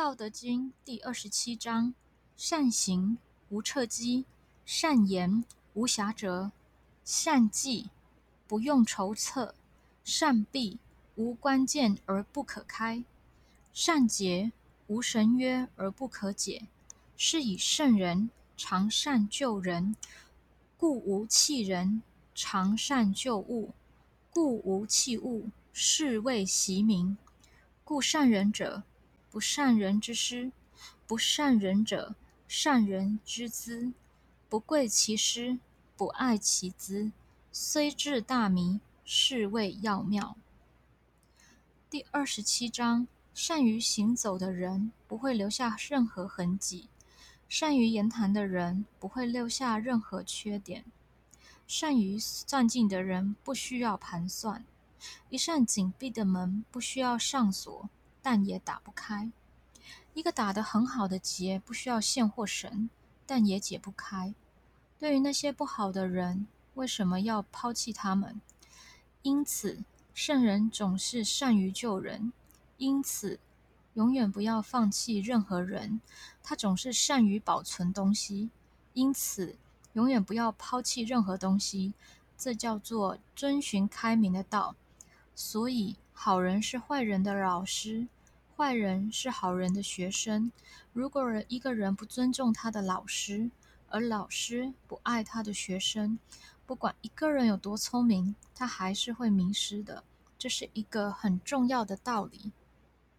道德经第27章：善行无彻机，善言无瑕谪，善计不用筹策，善闭无关键而不可开，善结无绳约而不可解。是以圣人常善救人，故无弃人；常善救物，故无弃物。是谓袭民。故善人者，不善人之师；不善人者，善人之资。不贵其师，不爱其资，虽智大迷，是谓要妙。第27章：善于行走的人不会留下任何痕迹，善于言谈的人不会留下任何缺点，善于算计的人不需要盘算。一扇紧闭的门不需要上锁，但也打不开；一个打得很好的结不需要线或绳，但也解不开。对于那些不好的人，为什么要抛弃他们？因此，圣人总是善于救人，因此永远不要放弃任何人。他总是善于保存东西，因此永远不要抛弃任何东西。这叫做遵循开明的道。所以，好人是坏人的老师，坏人是好人的学生。如果一个人不尊重他的老师，而老师不爱他的学生，不管一个人有多聪明，他还是会迷失的。这是一个很重要的道理。